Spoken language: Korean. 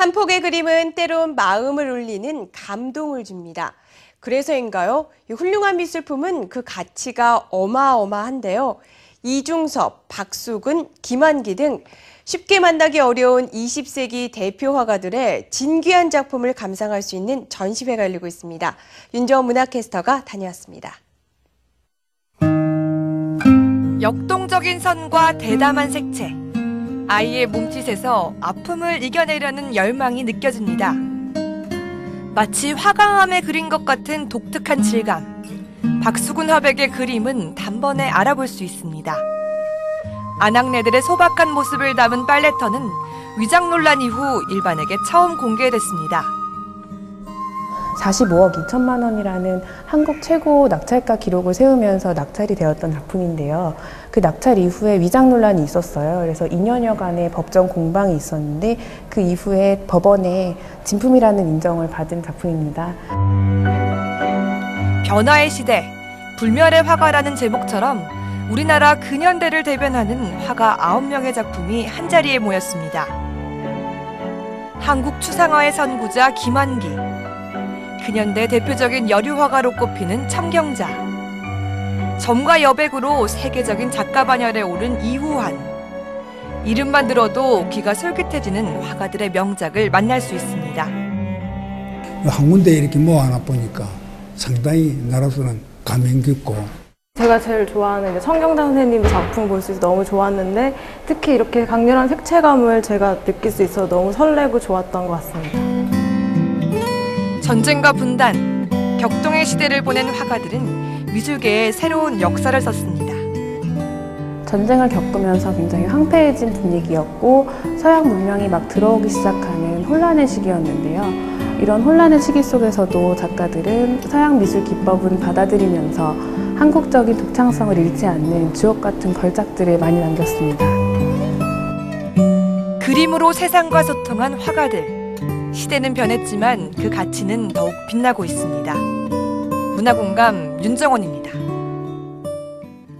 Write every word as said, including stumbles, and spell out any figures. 한 폭의 그림은 때론 마음을 울리는 감동을 줍니다. 그래서인가요? 이 훌륭한 미술품은 그 가치가 어마어마한데요. 이중섭, 박수근, 김환기 등 쉽게 만나기 어려운 이십 세기 대표 화가들의 진귀한 작품을 감상할 수 있는 전시회가 열리고 있습니다. 윤정은 문화캐스터가 다녀왔습니다. 역동적인 선과 대담한 색채, 아이의 몸짓에서 아픔을 이겨내려는 열망이 느껴집니다. 마치 화강암에 그린 것 같은 독특한 질감, 박수근 화백의 그림은 단번에 알아볼 수 있습니다. 아낙네들의 소박한 모습을 담은 팔레터는 위장 논란 이후 일반에게 처음 공개됐습니다. 사십오억 이천만 원이라는 한국 최고 낙찰가 기록을 세우면서 낙찰이 되었던 작품인데요. 그 낙찰 이후에 위장 논란이 있었어요. 그래서 이 년여간의 법정 공방이 있었는데 그 이후에 법원에 진품이라는 인정을 받은 작품입니다. 변화의 시대, 불멸의 화가라는 제목처럼 우리나라 근현대를 대변하는 화가 아홉 명의 작품이 한자리에 모였습니다. 한국 추상화의 선구자 김환기, 근현대 대표적인 여류화가로 꼽히는 천경자, 점과 여백으로 세계적인 작가 반열에 오른 이우환, 이름만 들어도 귀가 솔깃해지는 화가들의 명작을 만날 수 있습니다. 한 군데 이렇게 모아놔 보니까 상당히 나로서는 감명 깊고, 제가 제일 좋아하는 천경자 선생님의 작품 볼 수 있어서 너무 좋았는데 특히 이렇게 강렬한 색채감을 제가 느낄 수 있어서 너무 설레고 좋았던 것 같습니다. 전쟁과 분단, 격동의 시대를 보낸 화가들은 미술계에 새로운 역사를 썼습니다. 전쟁을 겪으면서 굉장히 황폐해진 분위기였고 서양 문명이 막 들어오기 시작하는 혼란의 시기였는데요. 이런 혼란의 시기 속에서도 작가들은 서양 미술 기법은 받아들이면서 한국적인 독창성을 잃지 않는 주옥 같은 걸작들을 많이 남겼습니다. 그림으로 세상과 소통한 화가들. 시대는 변했지만 그 가치는 더욱 빛나고 있습니다. 문화공감 윤정은입니다.